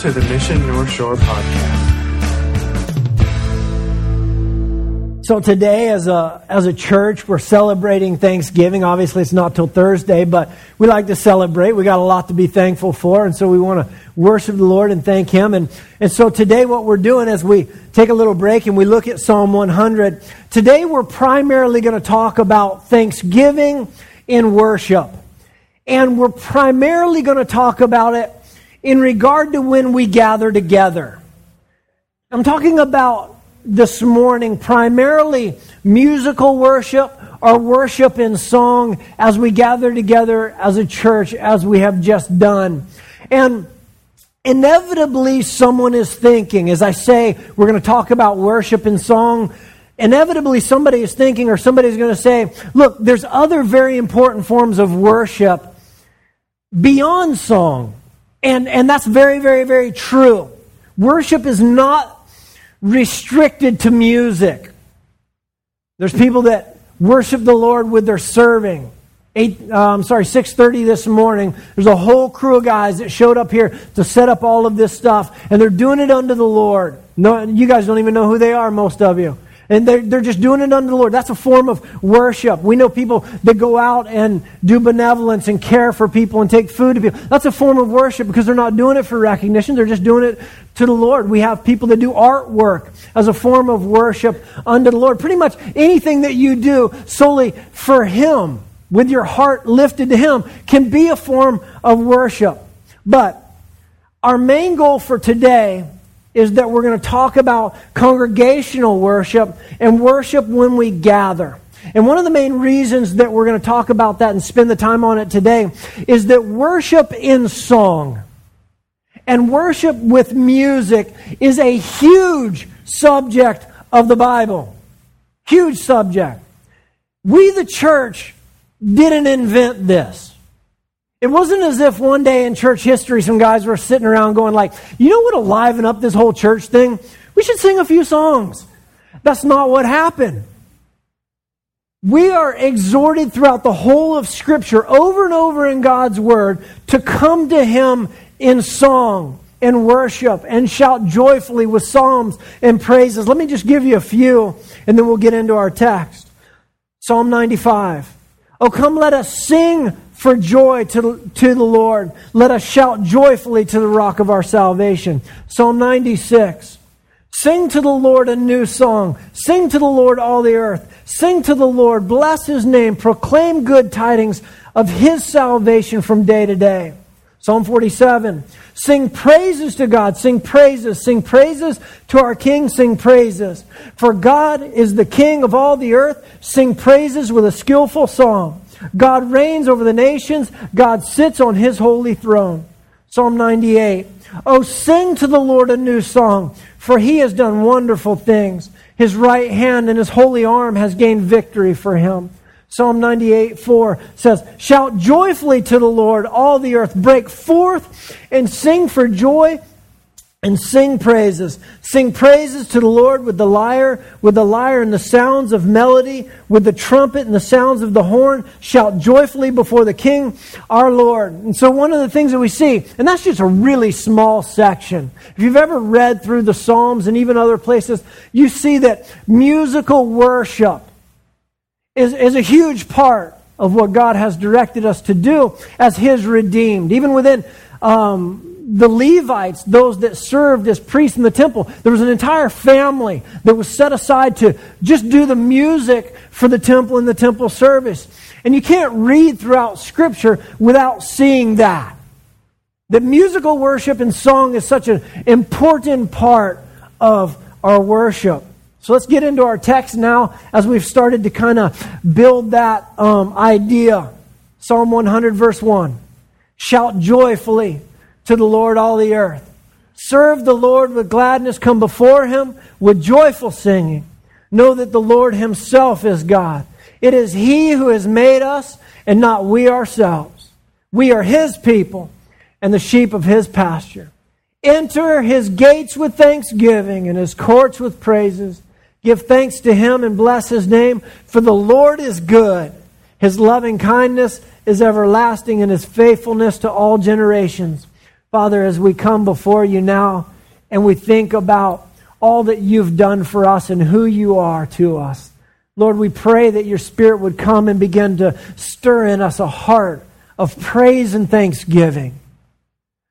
to the Mission North Shore podcast. So today, as a church, we're celebrating Thanksgiving. Obviously, it's not till Thursday, but we like to celebrate. We got a lot to be thankful for, and so we want to worship the Lord and thank Him. And so today, what we're doing is we take a little break and we look at Psalm 100. Today, we're primarily going to talk about Thanksgiving in worship. And we're primarily going to talk about it in regard to when we gather together. I'm talking about this morning primarily musical worship or worship in song as we gather together as a church, as we have just done. And inevitably someone is thinking, as I say, we're going to talk about worship in song. Inevitably somebody is thinking, or somebody's going to say, look, there's other very important forms of worship beyond song. And that's very, very, very true. Worship is not restricted to music. There's people that worship the Lord with their serving. 6:30 this morning, there's a whole crew of guys that showed up here to set up all of this stuff, and they're doing it unto the Lord. No, you guys don't even know who they are, most of you. And they're just doing it unto the Lord. That's a form of worship. We know people that go out and do benevolence and care for people and take food to people. That's a form of worship because they're not doing it for recognition. They're just doing it to the Lord. We have people that do artwork as a form of worship unto the Lord. Pretty much anything that you do solely for Him, with your heart lifted to Him, can be a form of worship. But our main goal for today is that we're going to talk about congregational worship and worship when we gather. And one of the main reasons that we're going to talk about that and spend the time on it today is that worship in song and worship with music is a huge subject of the Bible. Huge subject. We, the church, didn't invent this. It wasn't as if one day in church history some guys were sitting around going like, you know what'll liven up this whole church thing? We should sing a few songs. That's not what happened. We are exhorted throughout the whole of Scripture, over and over in God's Word, to come to Him in song and worship and shout joyfully with psalms and praises. Let me just give you a few and then we'll get into our text. Psalm 95. Oh, come let us sing for joy to the Lord. Let us shout joyfully to the rock of our salvation. Psalm 96. Sing to the Lord a new song. Sing to the Lord all the earth. Sing to the Lord. Bless His name. Proclaim good tidings of His salvation from day to day. Psalm 47. Sing praises to God. Sing praises. Sing praises to our King. Sing praises. For God is the King of all the earth. Sing praises with a skillful psalm. God reigns over the nations. God sits on His holy throne. Psalm 98. Oh, sing to the Lord a new song, for He has done wonderful things. His right hand and His holy arm has gained victory for Him. Psalm 98:4 says, shout joyfully to the Lord, all the earth. Break forth and sing for joy and sing praises. Sing praises to the Lord with the lyre and the sounds of melody, with the trumpet and the sounds of the horn. Shout joyfully before the King, our Lord. And so one of the things that we see, and that's just a really small section. If you've ever read through the Psalms and even other places, you see that musical worship is a huge part of what God has directed us to do as His redeemed. Even within the Levites, those that served as priests in the temple, there was an entire family that was set aside to just do the music for the temple and the temple service. And you can't read throughout Scripture without seeing that. That musical worship and song is such an important part of our worship. So let's get into our text now as we've started to kind of build that idea. Psalm 100 verse 1. Shout joyfully to the Lord all the earth. Serve the Lord with gladness. Come before Him with joyful singing. Know that the Lord Himself is God. It is He who has made us and not we ourselves. We are His people and the sheep of His pasture. Enter His gates with thanksgiving and His courts with praises. Give thanks to Him and bless His name, for the Lord is good. His loving kindness is everlasting and His faithfulness to all generations. Father, as we come before you now and we think about all that you've done for us and who you are to us, Lord, we pray that your Spirit would come and begin to stir in us a heart of praise and thanksgiving.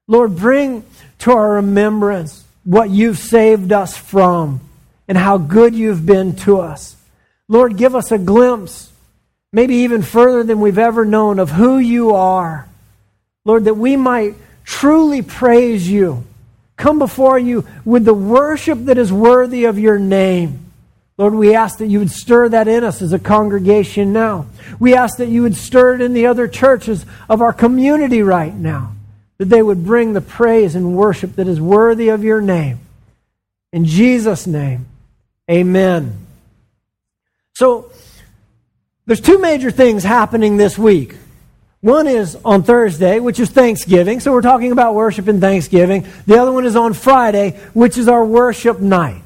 Lord, bring to our remembrance what you've saved us from and how good you've been to us. Lord, give us a glimpse, maybe even further than we've ever known, of who you are. Lord, that we might truly praise you, come before you with the worship that is worthy of your name. Lord, we ask that you would stir that in us as a congregation now. We ask that you would stir it in the other churches of our community right now, that they would bring the praise and worship that is worthy of your name. In Jesus' name, amen. So, there's two major things happening this week. One is on Thursday, which is Thanksgiving, so we're talking about worship and Thanksgiving. The other one is on Friday, which is our worship night.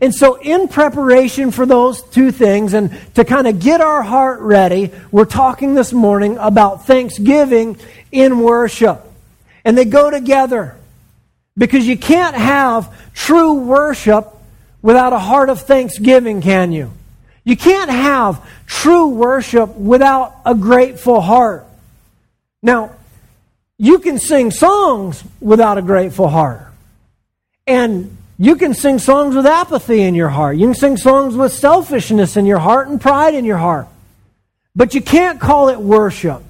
And so in preparation for those two things and to kind of get our heart ready, we're talking this morning about Thanksgiving in worship. And they go together because you can't have true worship without a heart of thanksgiving, can you? You can't have true worship without a grateful heart. Now, you can sing songs without a grateful heart. And you can sing songs with apathy in your heart. You can sing songs with selfishness in your heart and pride in your heart. But you can't call it worship.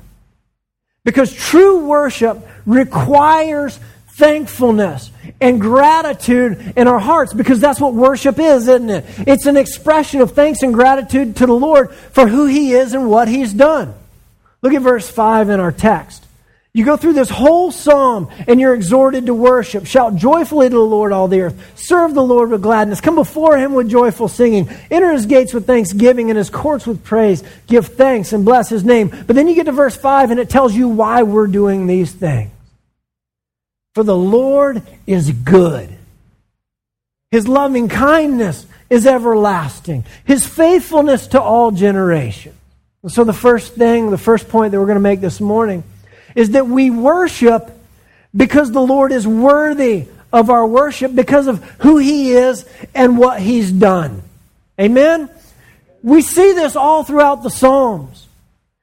Because true worship requires thankfulness and gratitude in our hearts. Because that's what worship is, isn't it? It's an expression of thanks and gratitude to the Lord for who He is and what He's done. Look at verse 5 in our text. You go through this whole psalm and you're exhorted to worship. Shout joyfully to the Lord, all the earth. Serve the Lord with gladness. Come before Him with joyful singing. Enter His gates with thanksgiving and His courts with praise. Give thanks and bless His name. But then you get to verse 5 and it tells you why we're doing these things. For the Lord is good. His loving kindness is everlasting. His faithfulness to all generations. And so the first point that we're going to make this morning is that we worship because the Lord is worthy of our worship because of who He is and what He's done. Amen? We see this all throughout the Psalms.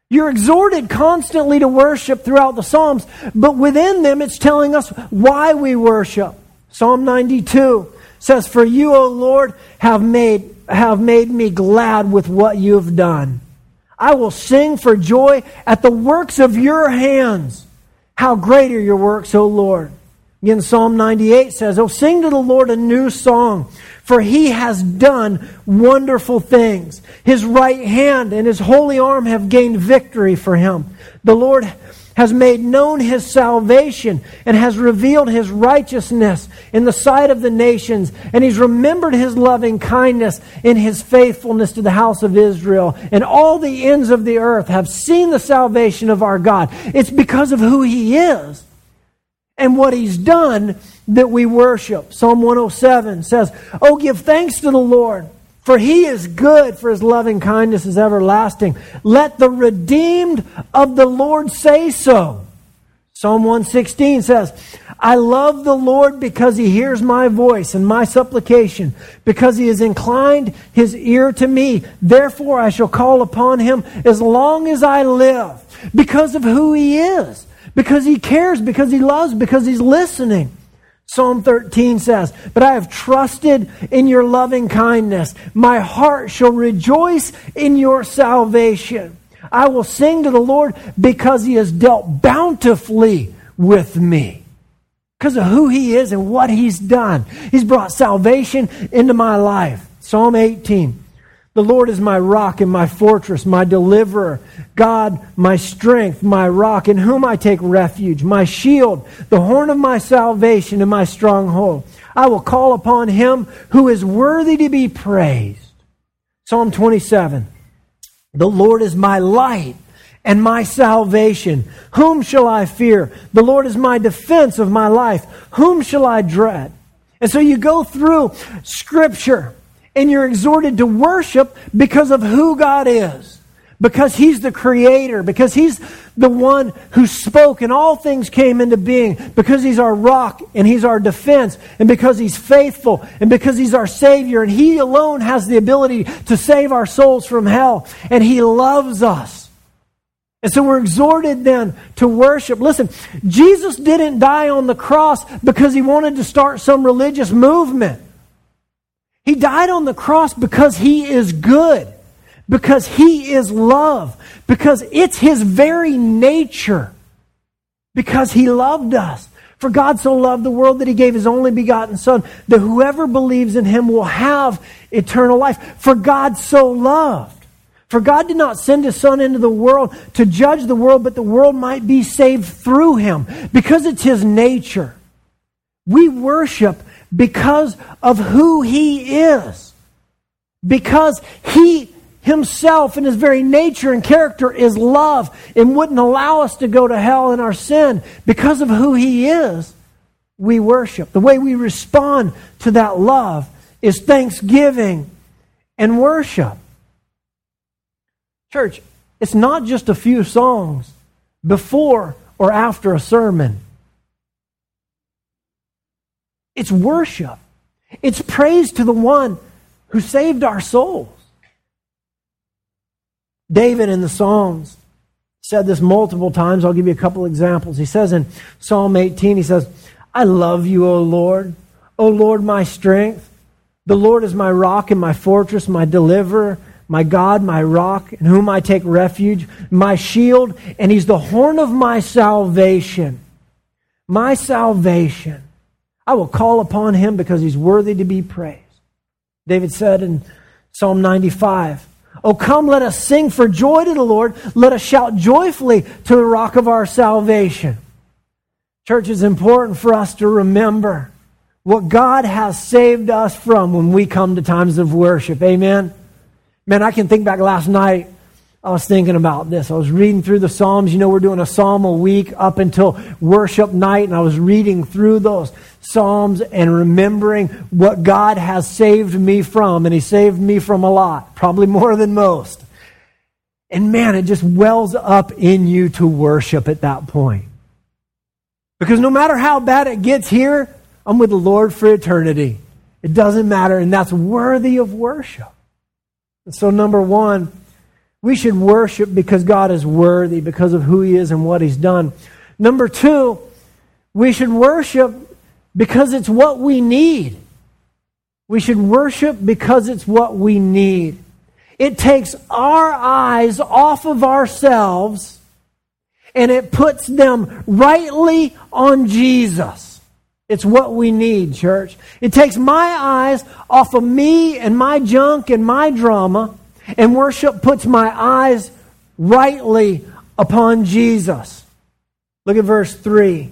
You're exhorted constantly to worship throughout the Psalms, but within them it's telling us why we worship. Psalm 92 says, "For you, O Lord, have made me glad with what you have done. I will sing for joy at the works of your hands. How great are your works, O Lord." Again, Psalm 98 says, "Oh, sing to the Lord a new song, for He has done wonderful things. His right hand and His holy arm have gained victory for Him. The Lord has made known His salvation and has revealed His righteousness in the sight of the nations. And He's remembered His loving kindness and His faithfulness to the house of Israel. And all the ends of the earth have seen the salvation of our God." It's because of who He is and what He's done that we worship. Psalm 107 says, "Oh, give thanks to the Lord, for He is good, for His loving kindness is everlasting. Let the redeemed of the Lord say so." Psalm 116 says, "I love the Lord because He hears my voice and my supplication, because He has inclined His ear to me. Therefore I shall call upon Him as long as I live," because of who He is, because He cares, because He loves, because He's listening. Psalm 13 says, "But I have trusted in your loving kindness. My heart shall rejoice in your salvation. I will sing to the Lord because He has dealt bountifully with me." Because of who He is and what He's done. He's brought salvation into my life. Psalm 18, "The Lord is my rock and my fortress, my deliverer, God, my strength, my rock, in whom I take refuge, my shield, the horn of my salvation and my stronghold. I will call upon Him who is worthy to be praised." Psalm 27, "The Lord is my light and my salvation. Whom shall I fear? The Lord is my defense of my life. Whom shall I dread?" And so you go through Scripture, and you're exhorted to worship because of who God is, because He's the Creator, because He's the one who spoke and all things came into being, because He's our rock and He's our defense, and because He's faithful, and because He's our Savior, and He alone has the ability to save our souls from hell, and He loves us. And so we're exhorted then to worship. Listen, Jesus didn't die on the cross because He wanted to start some religious movement. He died on the cross because He is good, because He is love, because it's His very nature, because He loved us. For God so loved the world that He gave His only begotten Son, that whoever believes in Him will have eternal life. For God so loved. For God did not send His Son into the world to judge the world, but the world might be saved through Him, because it's His nature. We worship because of who He is. Because He Himself in His very nature and character is love and wouldn't allow us to go to hell in our sin. Because of who He is, we worship. The way we respond to that love is thanksgiving and worship. Church, it's not just a few songs before or after a sermon. It's worship. It's praise to the one who saved our souls. David in the Psalms said this multiple times. I'll give you a couple examples. He says in Psalm 18, he says, "I love you, O Lord. O Lord, my strength. The Lord is my rock and my fortress, my deliverer, my God, my rock, in whom I take refuge, my shield, and He's the horn of my salvation." My salvation. I will call upon Him because He's worthy to be praised. David said in Psalm 95, "Oh, come, let us sing for joy to the Lord. Let us shout joyfully to the rock of our salvation." Church, it's important for us to remember what God has saved us from when we come to times of worship. Amen? Man, I can think back last night. I was thinking about this. I was reading through the Psalms. You know, we're doing a Psalm a week up until worship night, and I was reading through those Psalms and remembering what God has saved me from, and He saved me from a lot, probably more than most. And man, it just wells up in you to worship at that point. Because no matter how bad it gets here, I'm with the Lord for eternity. It doesn't matter, and that's worthy of worship. And so, number one, we should worship because God is worthy, because of who He is and what He's done. Number two, we should worship because it's what we need. We should worship because it's what we need. It takes our eyes off of ourselves and it puts them rightly on Jesus. It's what we need, church. It takes my eyes off of me and my junk and my drama, and worship puts my eyes rightly upon Jesus. Look at verse 3.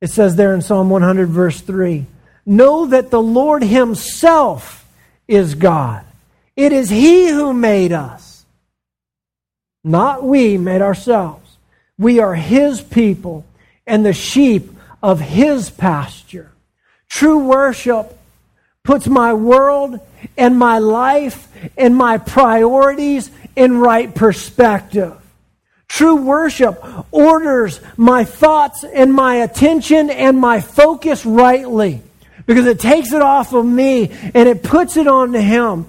It says there in Psalm 100, verse 3, "Know that the Lord Himself is God. It is He who made us. Not we made ourselves. We are His people and the sheep of His pasture." True worship puts my world and my life and my priorities in right perspective. True worship orders my thoughts and my attention and my focus rightly, because it takes it off of me and it puts it on to Him.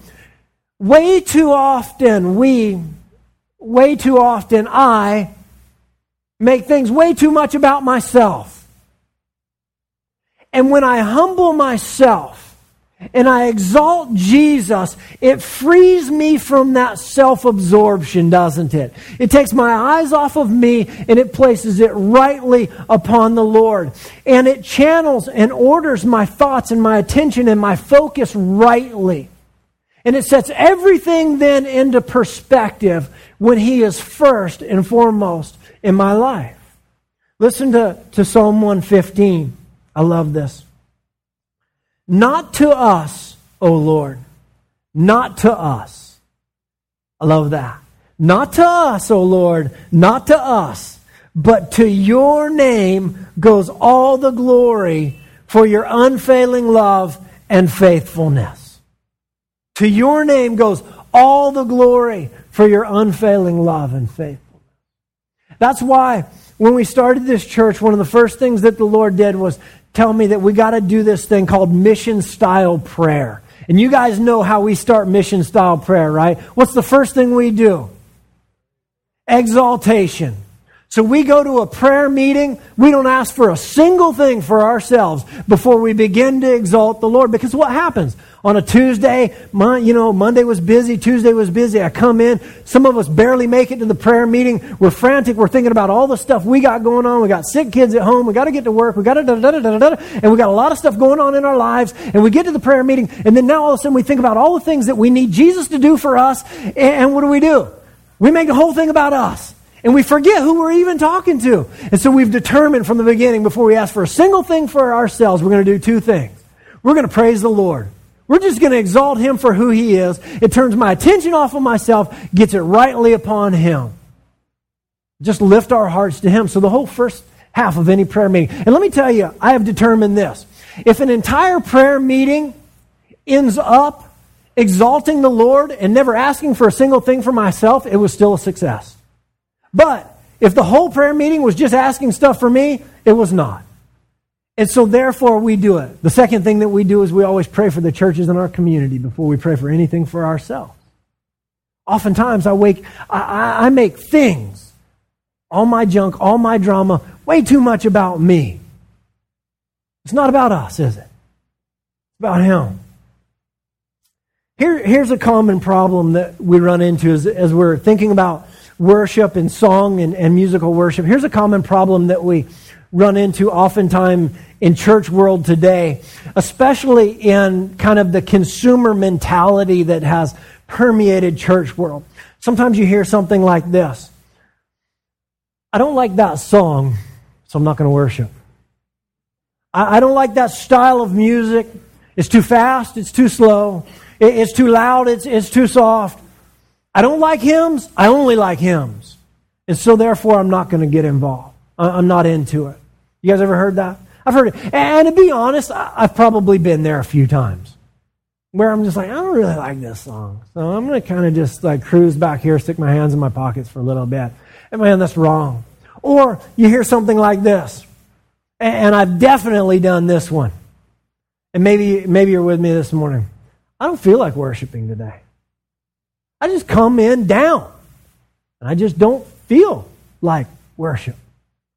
Way too often I make things way too much about myself. And when I humble myself and I exalt Jesus, it frees me from that self-absorption, doesn't it? It takes my eyes off of me and it places it rightly upon the Lord. And it channels and orders my thoughts and my attention and my focus rightly. And it sets everything then into perspective when He is first and foremost in my life. Listen to Psalm 115. I love this. "Not to us, O Lord, not to us." I love that. "Not to us, O Lord, not to us, but to Your name goes all the glory for Your unfailing love and faithfulness." To Your name goes all the glory for your unfailing love and faithfulness. That's why when we started this church, one of the first things that the Lord did was tell me that we got to do this thing called mission-style prayer. And you guys know how we start mission-style prayer, right? What's the first thing we do? Exaltation. So we go to a prayer meeting. We don't ask for a single thing for ourselves before we begin to exalt the Lord. Because what happens? On a Tuesday, Monday was busy, Tuesday was busy. I come in. Some of us barely make it to the prayer meeting. We're frantic. We're thinking about all the stuff we got going on. We got sick kids at home. We got to get to work. We got to and we got a lot of stuff going on in our lives. And we get to the prayer meeting. And then now all of a sudden we think about all the things that we need Jesus to do for us. And what do? We make the whole thing about us. And we forget who we're even talking to. And so we've determined from the beginning, before we ask for a single thing for ourselves, we're going to do two things. We're going to praise the Lord. We're just going to exalt Him for who He is. It turns my attention off of myself, gets it rightly upon Him. Just lift our hearts to Him. So the whole first half of any prayer meeting. And let me tell you, I have determined this. If an entire prayer meeting ends up exalting the Lord and never asking for a single thing for myself, it was still a success. But if the whole prayer meeting was just asking stuff for me, it was not. And so therefore we do it. The second thing that we do is we always pray for the churches in our community before we pray for anything for ourselves. Oftentimes I make things, all my junk, all my drama, way too much about me. It's not about us, is it? It's about Him. Here's a common problem that we run into as we're thinking about worship and song and musical worship. Here's a common problem that we run into oftentimes in church world today, especially in kind of the consumer mentality that has permeated church world. Sometimes you hear something like this. I don't like that song, so I'm not going to worship. I don't like that style of music. It's too fast. It's too slow. It's too loud. It's too soft. I don't like hymns, I only like hymns. And so therefore I'm not going to get involved. I'm not into it. You guys ever heard that? I've heard it. And to be honest, I've probably been there a few times where I'm just like, I don't really like this song. So I'm going to kind of just like cruise back here, stick my hands in my pockets for a little bit. And man, that's wrong. Or you hear something like this. And I've definitely done this one. And maybe you're with me this morning. I don't feel like worshiping today. I just come in down, and I just don't feel like worship.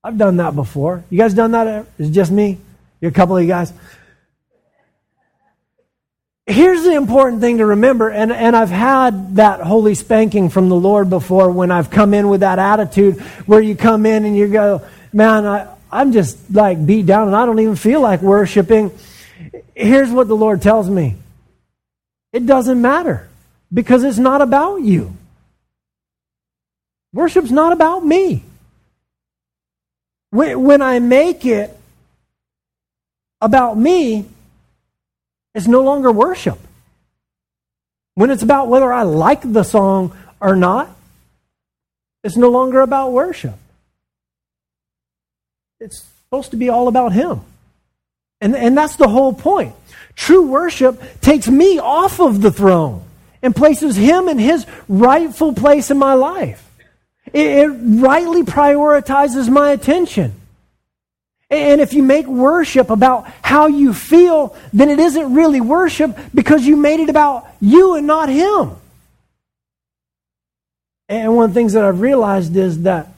I've done that before. You guys done that ever? It's just me? You're a couple of you guys? Here's the important thing to remember, and I've had that holy spanking from the Lord before when I've come in with that attitude where you come in and you go, man, I'm just like beat down, and I don't even feel like worshiping. Here's what the Lord tells me. It doesn't matter. Because it's not about you. Worship's not about me. When I make it about me, it's no longer worship. When it's about whether I like the song or not, it's no longer about worship. It's supposed to be all about Him. And that's the whole point. True worship takes me off of the throne and places Him in His rightful place in my life. It rightly prioritizes my attention. And if you make worship about how you feel, then it isn't really worship because you made it about you and not Him. And one of the things that I've realized is that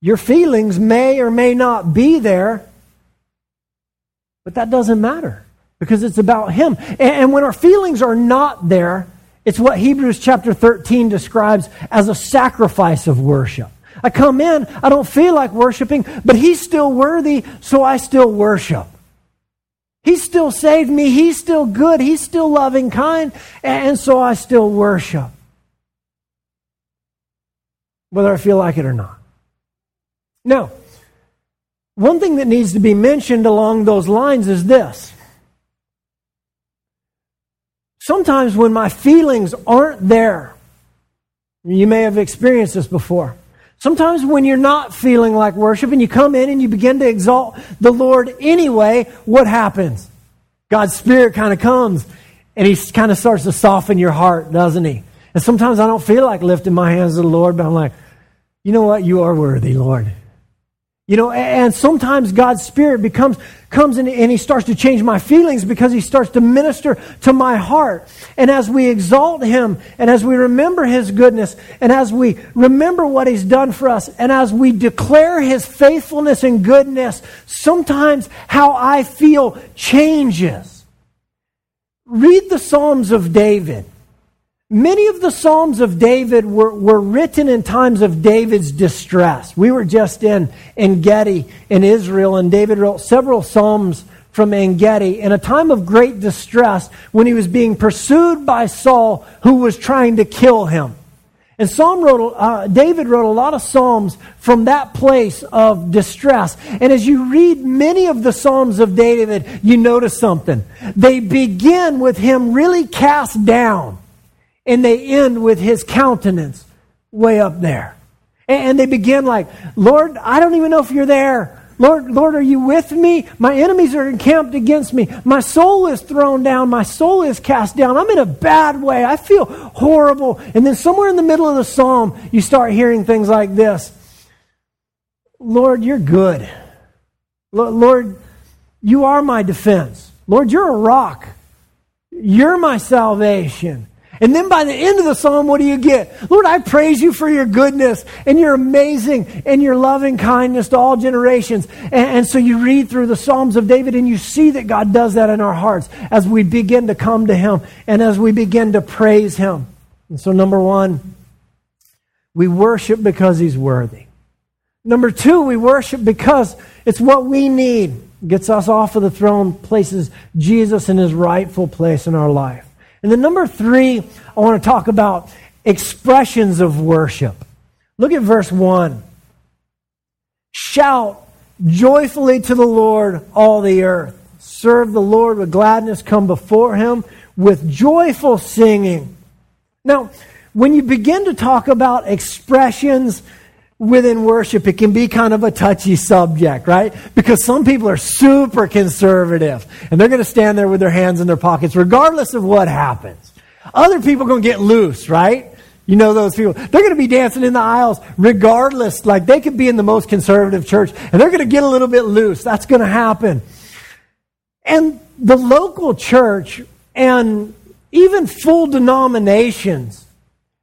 your feelings may or may not be there, but that doesn't matter. Because it's about Him. And when our feelings are not there, it's what Hebrews chapter 13 describes as a sacrifice of worship. I come in, I don't feel like worshiping, but He's still worthy, so I still worship. He still saved me, He's still good, He's still loving, kind, and so I still worship. Whether I feel like it or not. Now, one thing that needs to be mentioned along those lines is this. Sometimes when my feelings aren't there, you may have experienced this before. Sometimes when you're not feeling like worship and you come in and you begin to exalt the Lord anyway, what happens? God's Spirit kind of comes and He kind of starts to soften your heart, doesn't He? And sometimes I don't feel like lifting my hands to the Lord, but I'm like, you know what? You are worthy, Lord. You know, and sometimes God's Spirit comes in and He starts to change my feelings because He starts to minister to my heart. And as we exalt Him, and as we remember His goodness, and as we remember what He's done for us, and as we declare His faithfulness and goodness, sometimes how I feel changes. Read the Psalms of David. Many of the Psalms of David were written in times of David's distress. We were just in Engedi in Israel, and David wrote several Psalms from Engedi in a time of great distress when he was being pursued by Saul, who was trying to kill him. And David wrote a lot of Psalms from that place of distress. And as you read many of the Psalms of David, you notice something. They begin with him really cast down. And they end with his countenance way up there. And they begin like, Lord, I don't even know if you're there. Lord, are you with me? My enemies are encamped against me. My soul is thrown down. My soul is cast down. I'm in a bad way. I feel horrible. And then somewhere in the middle of the psalm, you start hearing things like this. Lord, you're good. Lord, you are my defense. Lord, you're a rock. You're my salvation. And then by the end of the psalm, what do you get? Lord, I praise you for your goodness and your amazing and your loving kindness to all generations. And so you read through the Psalms of David and you see that God does that in our hearts as we begin to come to Him and as we begin to praise Him. And so number one, we worship because He's worthy. Number two, we worship because it's what we need. It gets us off of the throne, places Jesus in His rightful place in our life. And then number three, I want to talk about expressions of worship. Look at verse 1. Shout joyfully to the Lord, all the earth. Serve the Lord with gladness. Come before Him with joyful singing. Now, when you begin to talk about expressions within worship, it can be kind of a touchy subject, right? Because some people are super conservative and they're going to stand there with their hands in their pockets regardless of what happens. Other people are going to get loose, right? You know those people. They're going to be dancing in the aisles regardless. Like they could be in the most conservative church and they're going to get a little bit loose. That's going to happen. And the local church and even full denominations,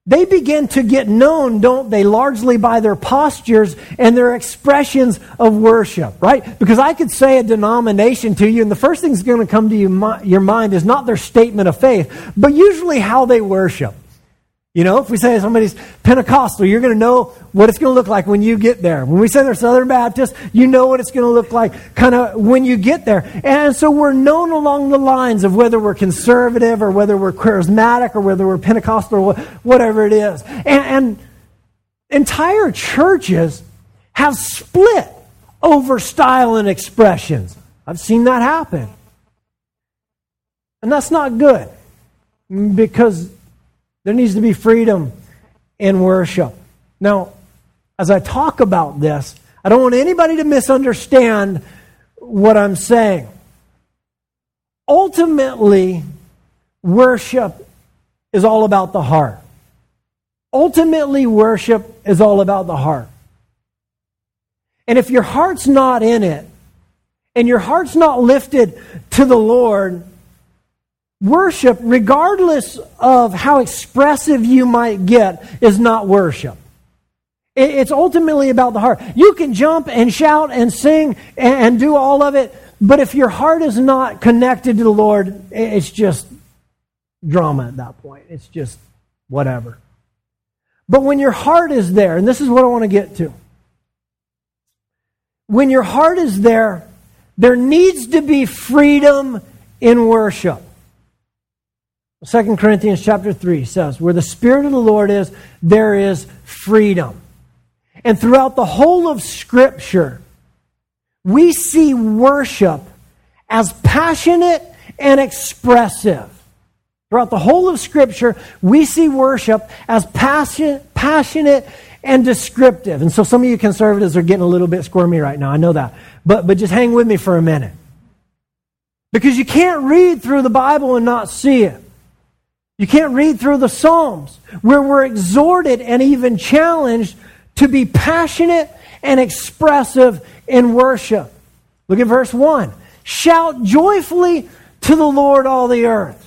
they begin to get known, don't they, largely by their postures and their expressions of worship, right? Because I could say a denomination to you, and the first thing that's going to come to your mind is not their statement of faith, but usually how they worship. You know, if we say somebody's Pentecostal, you're going to know what it's going to look like when you get there. When we say they're Southern Baptist, you know what it's going to look like kind of when you get there. And so we're known along the lines of whether we're conservative or whether we're charismatic or whether we're Pentecostal or whatever it is. And entire churches have split over style and expressions. I've seen that happen. And that's not good because there needs to be freedom in worship. Now, as I talk about this, I don't want anybody to misunderstand what I'm saying. Ultimately, worship is all about the heart. Ultimately, worship is all about the heart. And if your heart's not in it, and your heart's not lifted to the Lord, worship, regardless of how expressive you might get, is not worship. It's ultimately about the heart. You can jump and shout and sing and do all of it, but if your heart is not connected to the Lord, it's just drama at that point. It's just whatever. But when your heart is there, and this is what I want to get to. When your heart is there, there needs to be freedom in worship. 2 Corinthians chapter 3 says, where the Spirit of the Lord is, there is freedom. And throughout the whole of Scripture, we see worship as passionate and expressive. Throughout the whole of Scripture, we see worship as passionate and descriptive. And so some of you conservatives are getting a little bit squirmy right now. I know that. But just hang with me for a minute. Because you can't read through the Bible and not see it. You can't read through the Psalms where we're exhorted and even challenged to be passionate and expressive in worship. Look at verse 1. Shout joyfully to the Lord, all the earth.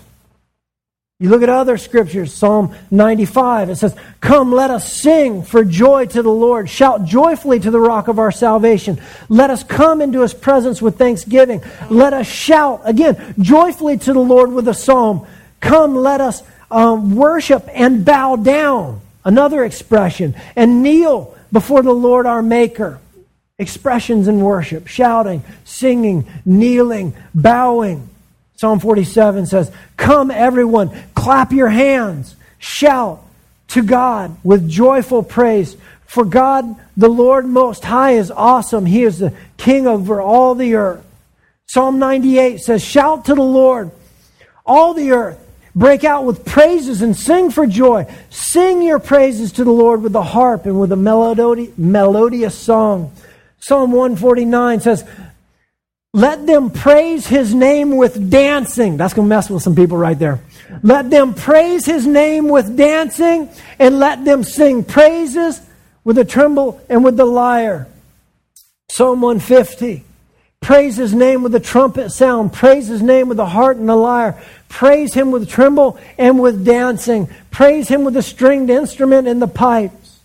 You look at other scriptures, Psalm 95, it says, come, let us sing for joy to the Lord. Shout joyfully to the rock of our salvation. Let us come into his presence with thanksgiving. Let us shout, again, joyfully to the Lord with a psalm. Come, let us worship and bow down, another expression, and kneel before the Lord our Maker. Expressions in worship, shouting, singing, kneeling, bowing. Psalm 47 says, come everyone, clap your hands, shout to God with joyful praise. For God, the Lord Most High, is awesome. He is the King over all the earth. Psalm 98 says, shout to the Lord, all the earth. Break out with praises and sing for joy. Sing your praises to the Lord with the harp and with a melodious song. Psalm 149 says, let them praise his name with dancing. That's going to mess with some people right there. Let them praise his name with dancing, and let them sing praises with a tremble and with the lyre. Psalm 150. Praise his name with the trumpet sound. Praise his name with the harp and the lyre. Praise him with tremble and with dancing. Praise him with the stringed instrument and the pipes.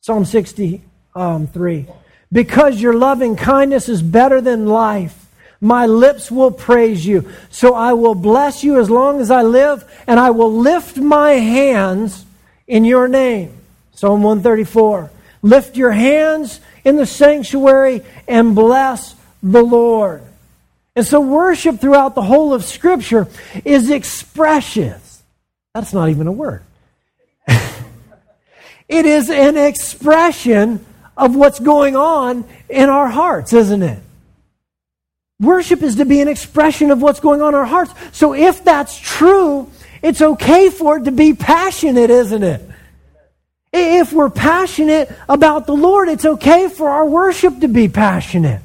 Psalm 63. Because your loving kindness is better than life, my lips will praise you. So I will bless you as long as I live, and I will lift my hands in your name. Psalm 134. Lift your hands in the sanctuary and bless the Lord. And so worship throughout the whole of Scripture is expressions. That's not even a word. It is an expression of what's going on in our hearts, isn't it? Worship is to be an expression of what's going on in our hearts. So if that's true, it's okay for it to be passionate, isn't it? If we're passionate about the Lord, it's okay for our worship to be passionate.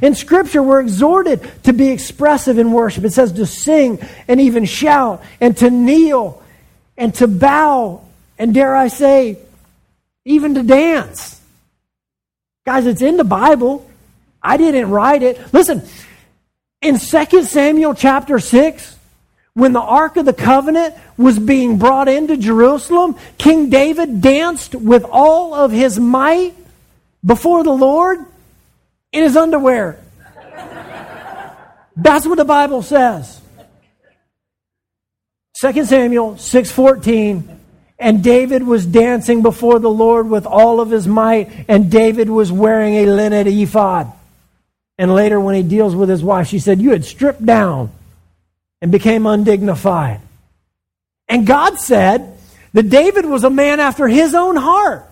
In Scripture, we're exhorted to be expressive in worship. It says to sing and even shout and to kneel and to bow and, dare I say, even to dance. Guys, it's in the Bible. I didn't write it. Listen, in 2 Samuel chapter 6, when the Ark of the Covenant was being brought into Jerusalem, King David danced with all of his might before the Lord in his underwear. That's what the Bible says. 2 Samuel 6:14. And David was dancing before the Lord with all of his might, and David was wearing a linen ephod. And later when he deals with his wife, she said, you had stripped down and became undignified. And God said that David was a man after his own heart.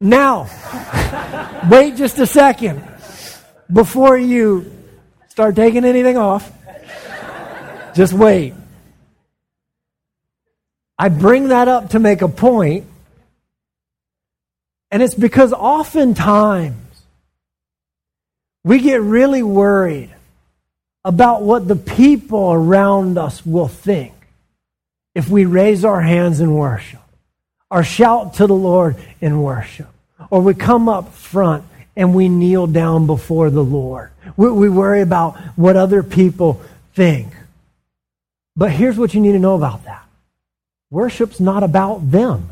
Now, wait just a second before you start taking anything off. Just wait. I bring that up to make a point, and it's because oftentimes we get really worried about what the people around us will think if we raise our hands in worship or shout to the Lord in worship, or we come up front and we kneel down before the Lord. We worry about what other people think. But here's what you need to know about that. Worship's not about them.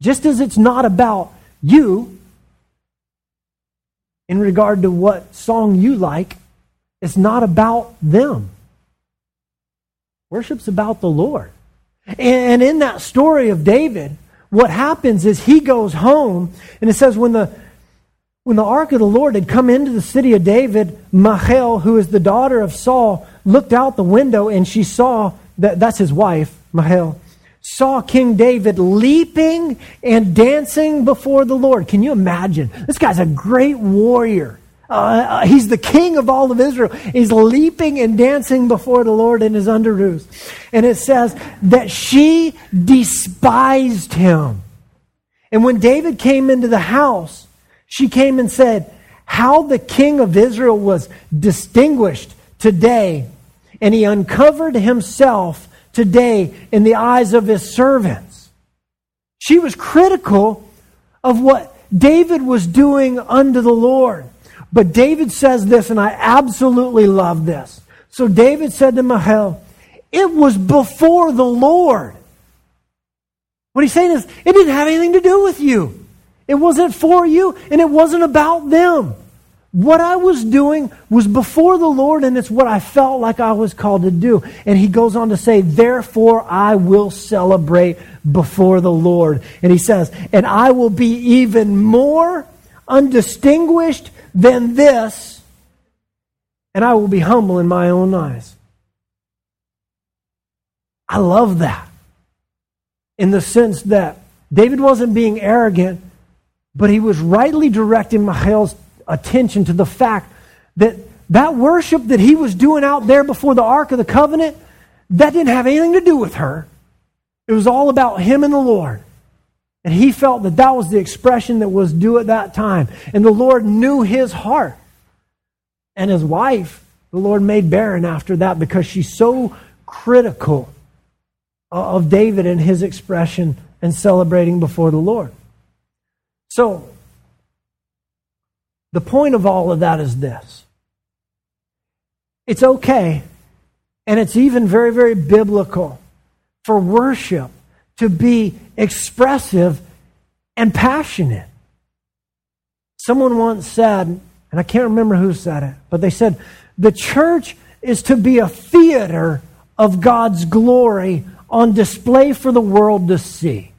Just as it's not about you in regard to what song you like, it's not about them. Worship's about the Lord. And in that story of David, what happens is he goes home, and it says when the ark of the Lord had come into the city of David, Michal, who is the daughter of Saul, looked out the window, and she saw, that's his wife, Michal, saw King David leaping and dancing before the Lord. Can you imagine? This guy's a great warrior. He's the king of all of Israel. He's leaping and dancing before the Lord in his underoos. And it says that she despised him. And when David came into the house, she came and said, how the king of Israel was distinguished today, and he uncovered himself today in the eyes of his servants. She was critical of what David was doing unto the Lord. But David says this, and I absolutely love this. So David said to Mahal, it was before the Lord. What he's saying is, it didn't have anything to do with you. It wasn't for you, and it wasn't about them. What I was doing was before the Lord, and it's what I felt like I was called to do. And he goes on to say, therefore I will celebrate before the Lord. And he says, and I will be even more undistinguished than this, and I will be humble in my own eyes. I love that. In the sense that David wasn't being arrogant, but he was rightly directing Mahal's attention to the fact that that worship that he was doing out there before the Ark of the Covenant, that didn't have anything to do with her. It was all about him and the Lord. And he felt that that was the expression that was due at that time. And the Lord knew his heart. And his wife, the Lord made barren after that because she's so critical of David and his expression and celebrating before the Lord. So, the point of all of that is this. It's okay, and it's even very, very biblical for worship to be expressive and passionate. Someone once said, and I can't remember who said it, but they said, the church is to be a theater of God's glory on display for the world to see.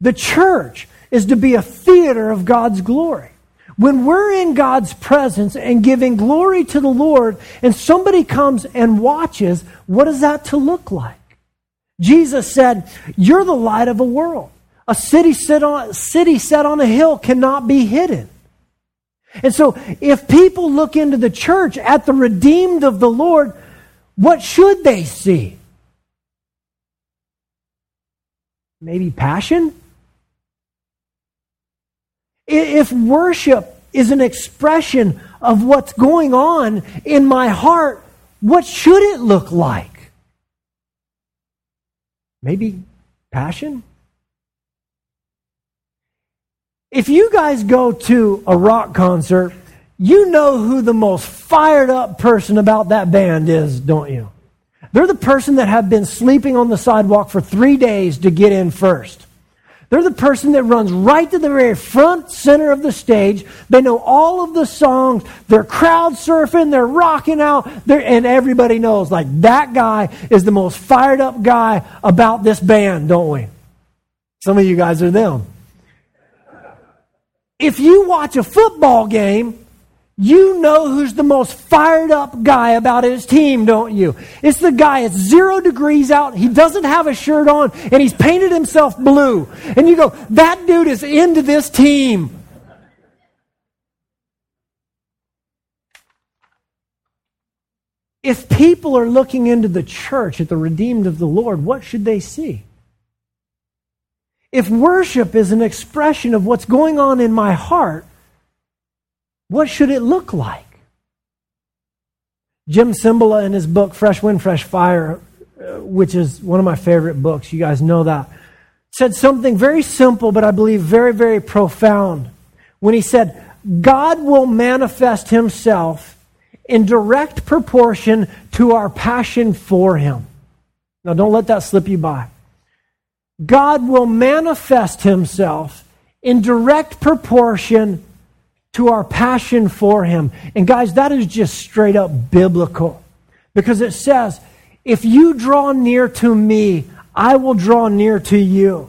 The church is to be a theater of God's glory. When we're in God's presence and giving glory to the Lord, and somebody comes and watches, what is that to look like? Jesus said, you're the light of the world. A city set on a hill cannot be hidden. And so if people look into the church at the redeemed of the Lord, what should they see? Maybe passion? If worship is an expression of what's going on in my heart, what should it look like? Maybe passion? If you guys go to a rock concert, you know who the most fired up person about that band is, don't you? They're the person that have been sleeping on the sidewalk for 3 days to get in first. They're the person that runs right to the very front center of the stage. They know all of the songs. They're crowd surfing. They're rocking out. And everybody knows, like, that guy is the most fired up guy about this band, don't we? Some of you guys are them. If you watch a football game, you know who's the most fired up guy about his team, don't you? It's the guy, it's 0 degrees out, he doesn't have a shirt on, and he's painted himself blue. And you go, that dude is into this team. If people are looking into the church at the redeemed of the Lord, what should they see? If worship is an expression of what's going on in my heart, what should it look like? Jim Cimbala, in his book, Fresh Wind, Fresh Fire, which is one of my favorite books, you guys know that, said something very simple, but I believe very, very profound, when he said, God will manifest himself in direct proportion to our passion for him. Now, don't let that slip you by. God will manifest himself in direct proportion to our passion for him. And guys, that is just straight up biblical. Because it says, if you draw near to me, I will draw near to you.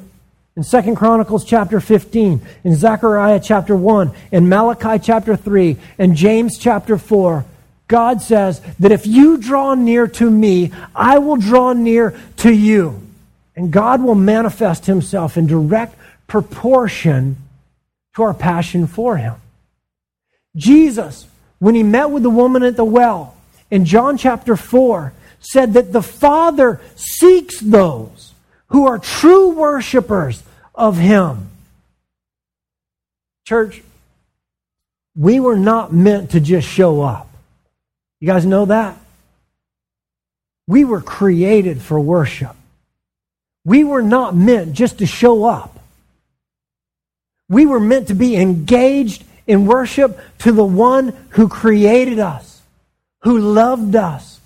In 2 Chronicles chapter 15, in Zechariah chapter 1, in Malachi chapter 3, in James chapter 4, God says that if you draw near to me, I will draw near to you. And God will manifest himself in direct proportion to our passion for him. Jesus, when he met with the woman at the well in John chapter 4, said that the Father seeks those who are true worshipers of him. Church, we were not meant to just show up. You guys know that? We were created for worship. We were not meant just to show up. We were meant to be engaged in worship to the one who created us, who loved us,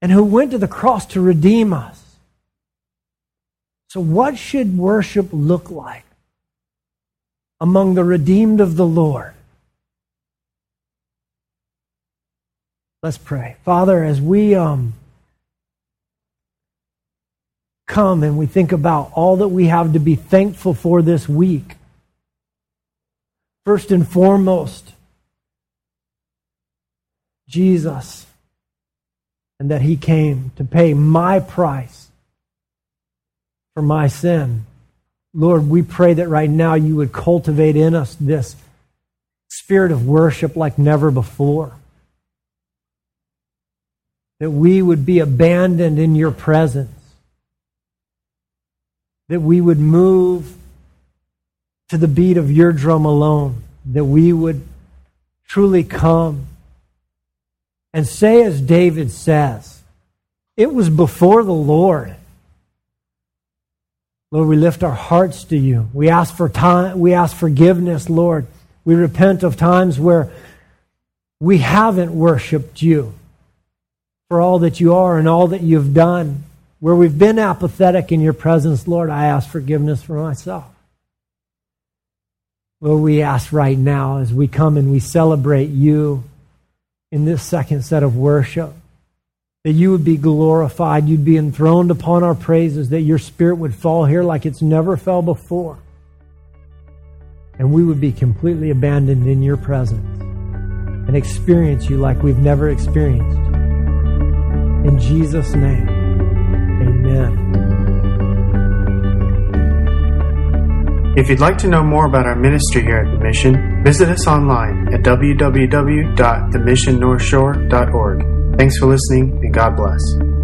and who went to the cross to redeem us. So what should worship look like among the redeemed of the Lord? Let's pray. Father, as we come and we think about all that we have to be thankful for this week, first and foremost, Jesus, and that He came to pay my price for my sin. Lord, we pray that right now You would cultivate in us this spirit of worship like never before. That we would be abandoned in Your presence. That we would move to the beat of Your drum alone, that we would truly come and say, as David says, it was before the Lord. Lord, we lift our hearts to You. We ask for time. We ask forgiveness, Lord. We repent of times where we haven't worshiped You for all that You are and all that You've done. Where we've been apathetic in Your presence, Lord, I ask forgiveness for myself. Lord, we ask right now as we come and we celebrate You in this second set of worship, that You would be glorified, You'd be enthroned upon our praises, that Your Spirit would fall here like it's never fell before, and we would be completely abandoned in Your presence and experience You like we've never experienced. In Jesus' name, amen. If you'd like to know more about our ministry here at The Mission, visit us online at www.themissionnorthshore.org. Thanks for listening, and God bless.